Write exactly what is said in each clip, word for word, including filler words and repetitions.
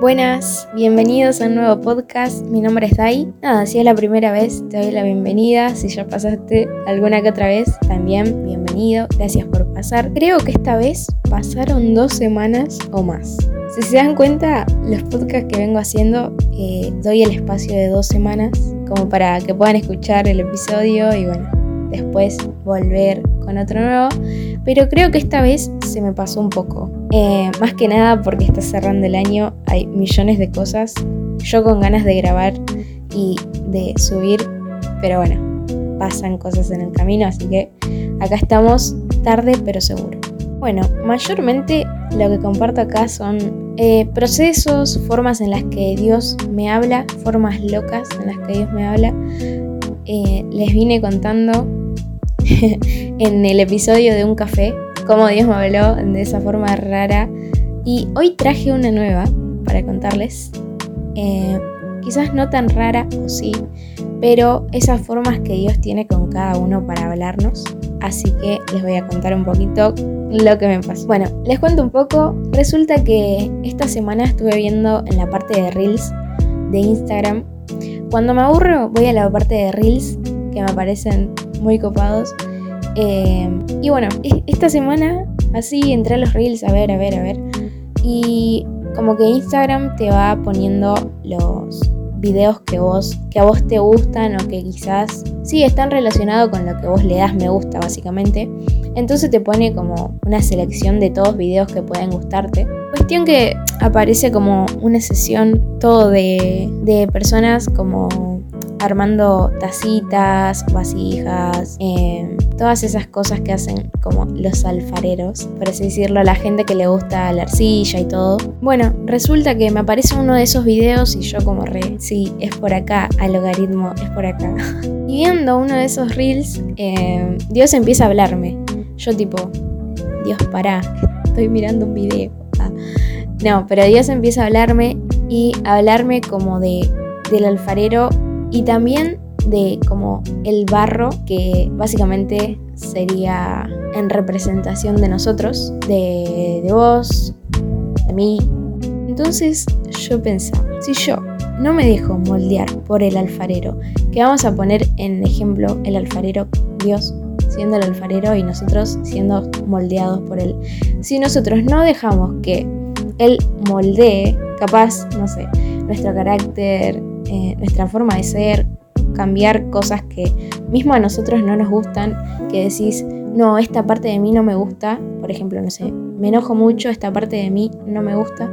Buenas, bienvenidos a un nuevo podcast, mi nombre es Dai. Nada, si es la primera vez te doy la bienvenida, si ya pasaste alguna que otra vez también bienvenido, gracias por pasar. Creo que esta vez pasaron dos semanas o más. Si se dan cuenta, los podcasts que vengo haciendo eh, doy el espacio de dos semanas como para que puedan escuchar el episodio y bueno, después volver con otro nuevo, pero creo que esta vez se me pasó un poco. Eh, más que nada porque está cerrando el año, hay millones de cosas, yo con ganas de grabar y de subir, pero bueno, pasan cosas en el camino, así que acá estamos tarde pero seguro. Bueno, mayormente lo que comparto acá son eh, procesos, formas en las que Dios me habla, formas locas en las que Dios me habla. Eh, les vine contando en el episodio de Un Café cómo Dios me habló de esa forma rara. Y hoy traje una nueva para contarles. Eh, quizás no tan rara, o sí, pero esas formas que Dios tiene con cada uno para hablarnos. Así que les voy a contar un poquito lo que me pasó. Bueno, les cuento un poco. Resulta que esta semana estuve viendo en la parte de Reels de Instagram. Cuando me aburro voy a la parte de Reels, que me aparecen muy copados. Eh, y bueno, esta semana así entré a los Reels a ver, a ver, a ver. Y como que Instagram te va poniendo los videos que, vos, que a vos te gustan o que quizás sí están relacionados con lo que vos le das me gusta básicamente. Entonces te pone como una selección de todos videos que pueden gustarte. Cuestión que aparece como una sesión todo de, de personas como armando tacitas, vasijas, eh, todas esas cosas que hacen como los alfareros, por así decirlo, la gente que le gusta la arcilla y todo. Bueno, resulta que me aparece uno de esos videos y yo como re, sí, es por acá, al logaritmo, es por acá. Y viendo uno de esos reels, eh, Dios empieza a hablarme. Yo tipo, Dios, pará, estoy mirando un video. Ah. No, pero Dios empieza a hablarme y a hablarme como de, del alfarero. Y también de como el barro, que básicamente sería en representación de nosotros, de, de vos, de mí. Entonces yo pensaba, si yo no me dejo moldear por el alfarero, que vamos a poner en ejemplo el alfarero Dios siendo el alfarero y nosotros siendo moldeados por él. Si nosotros no dejamos que él moldee, capaz, no sé, nuestro carácter, Eh, nuestra forma de ser, cambiar cosas que mismo a nosotros no nos gustan, que decís, no, esta parte de mí no me gusta, por ejemplo, no sé, me enojo mucho, esta parte de mí no me gusta,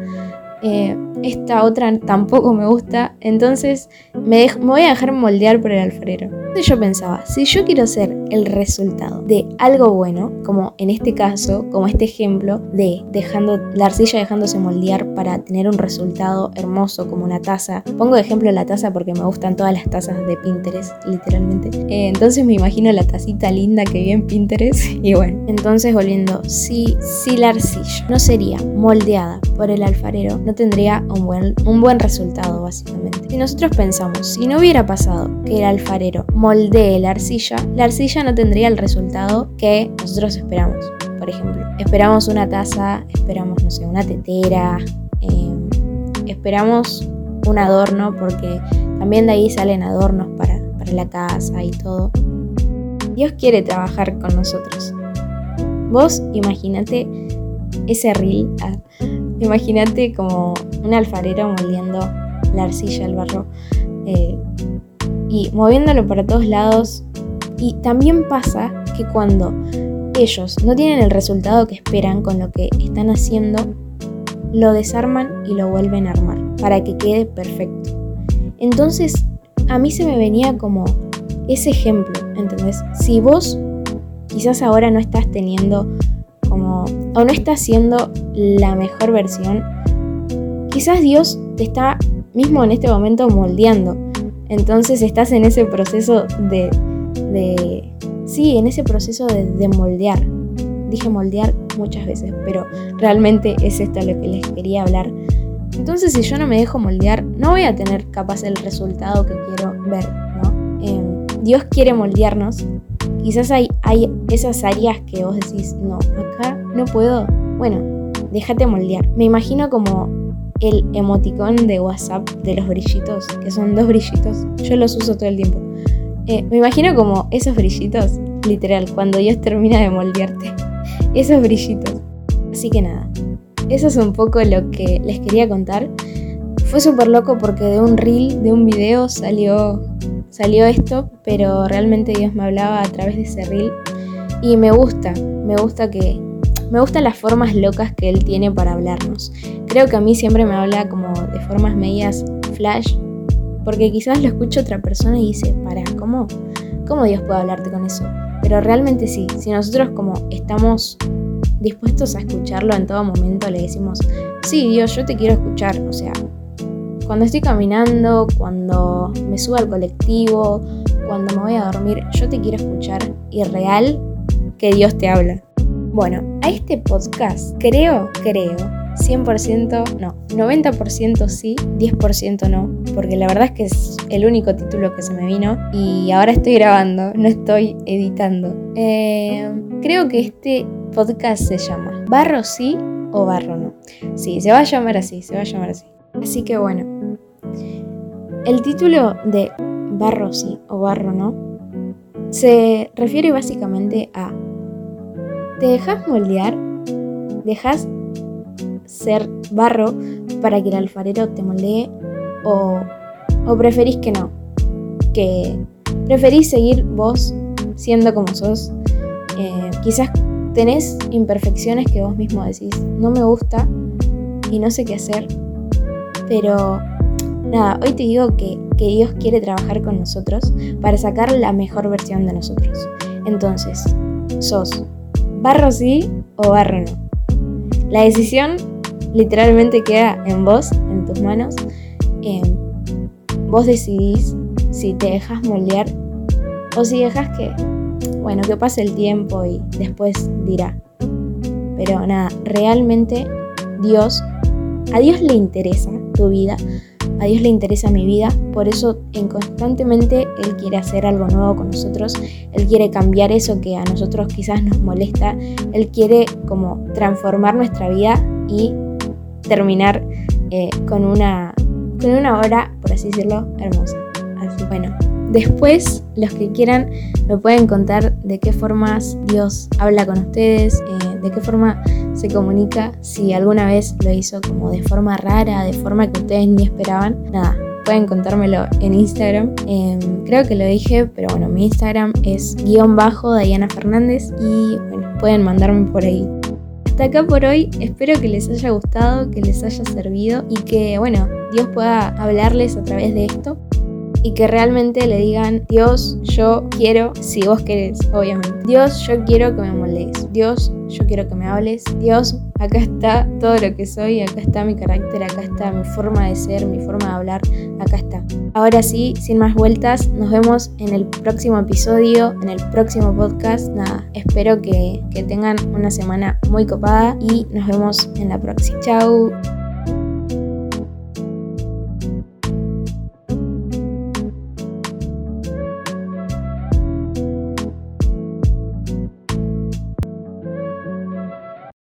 eh, esta otra tampoco me gusta, entonces me, dej- me voy a dejar moldear por el alfarero. Entonces yo pensaba, si yo quiero ser el resultado de algo bueno, como en este caso, como este ejemplo de dejando la arcilla dejándose moldear para tener un resultado hermoso como una taza. Pongo de ejemplo la taza porque me gustan todas las tazas de Pinterest, literalmente. Eh, entonces me imagino la tacita linda que vi en Pinterest y bueno. Entonces volviendo, si, si la arcilla no sería moldeada por el alfarero, no tendría un buen, un buen resultado básicamente. Si nosotros pensamos, si no hubiera pasado que el alfarero moldee la arcilla, la arcilla no tendría el resultado que nosotros esperamos. Por ejemplo, esperamos una taza, esperamos, no sé, una tetera, eh, esperamos un adorno, porque también de ahí salen adornos para, para la casa y todo. Dios quiere trabajar con nosotros. Vos imagínate ese reel, ah, imagínate como un alfarero moldeando la arcilla, el barro, eh, y moviéndolo para todos lados. Y también pasa que cuando ellos no tienen el resultado que esperan con lo que están haciendo, lo desarman y lo vuelven a armar para que quede perfecto. Entonces a mí se me venía como ese ejemplo, ¿entendés? Si vos quizás ahora no estás teniendo como, o no estás siendo la mejor versión, quizás Dios te está mismo en este momento moldeando. Entonces estás en ese proceso de... De, sí, en ese proceso de, de moldear. Dije moldear muchas veces, pero realmente es esto lo que les quería hablar. Entonces, si yo no me dejo moldear, no voy a tener capaz el resultado que quiero ver, ¿no? Eh, Dios quiere moldearnos. Quizás hay, hay esas áreas que vos decís, no, acá no puedo. Bueno, déjate moldear. Me imagino como el emoticón de WhatsApp de los brillitos, que son dos brillitos, yo los uso todo el tiempo. Eh, me imagino como esos brillitos, literal, cuando Dios termina de moldearte, esos brillitos. Así que nada, eso es un poco lo que les quería contar. Fue súper loco porque de un reel, de un video salió, salió esto, pero realmente Dios me hablaba a través de ese reel. Y me gusta, me gusta que... Me gustan las formas locas que él tiene para hablarnos. Creo que a mí siempre me habla como de formas medias flash, porque quizás lo escucha otra persona y dice, pará, ¿cómo? ¿Cómo Dios puede hablarte con eso? Pero realmente sí, si nosotros como estamos dispuestos a escucharlo en todo momento, le decimos, sí, Dios, yo te quiero escuchar. O sea, cuando estoy caminando, cuando me subo al colectivo, cuando me voy a dormir, yo te quiero escuchar, y real que Dios te habla. Bueno, a este podcast creo, creo, cien por ciento no, noventa por ciento sí, diez por ciento no, porque la verdad es que es el único título que se me vino y ahora estoy grabando, no estoy editando. Eh, creo que este podcast se llama Barro sí o Barro no. Sí, se va a llamar así, se va a llamar así. Así que bueno, el título de Barro sí o Barro no se refiere básicamente a... ¿Te dejas moldear? ¿Dejas ser barro para que el alfarero te moldee? ¿O, o preferís que no? ¿Que preferís seguir vos siendo como sos? Eh, quizás tenés imperfecciones que vos mismo decís, no me gusta y no sé qué hacer. Pero nada, hoy te digo que, que Dios quiere trabajar con nosotros para sacar la mejor versión de nosotros. Entonces, sos... ¿Barro sí o barro no? La decisión literalmente queda en vos, en tus manos. Eh, vos decidís si te dejas moldear o si dejas que, bueno, que pase el tiempo y después dirá. Pero nada, realmente Dios, a Dios le interesa tu vida, a Dios le interesa mi vida. Por eso en constantemente Él quiere hacer algo nuevo con nosotros. Él quiere cambiar eso que a nosotros quizás nos molesta. Él quiere como transformar nuestra vida y terminar eh, con, una, con una obra, por así decirlo, hermosa. Así que bueno, después los que quieran me pueden contar de qué formas Dios habla con ustedes, eh, de qué forma se comunica, si alguna vez lo hizo como de forma rara, de forma que ustedes ni esperaban. Nada, pueden contármelo en Instagram. Eh, creo que lo dije, pero bueno, mi Instagram es guión bajo Dayana Fernández y bueno, pueden mandarme por ahí. Hasta acá por hoy, espero que les haya gustado, que les haya servido y que bueno, Dios pueda hablarles a través de esto y que realmente le digan, Dios, yo quiero, si vos querés, obviamente. Dios, yo quiero que me moldees. Dios, yo quiero que me hables. Dios, acá está todo lo que soy, acá está mi carácter, acá está mi forma de ser, mi forma de hablar, acá está. Ahora sí, sin más vueltas, nos vemos en el próximo episodio, en el próximo podcast. Nada, espero que, que tengan una semana muy copada y nos vemos en la próxima. Chau.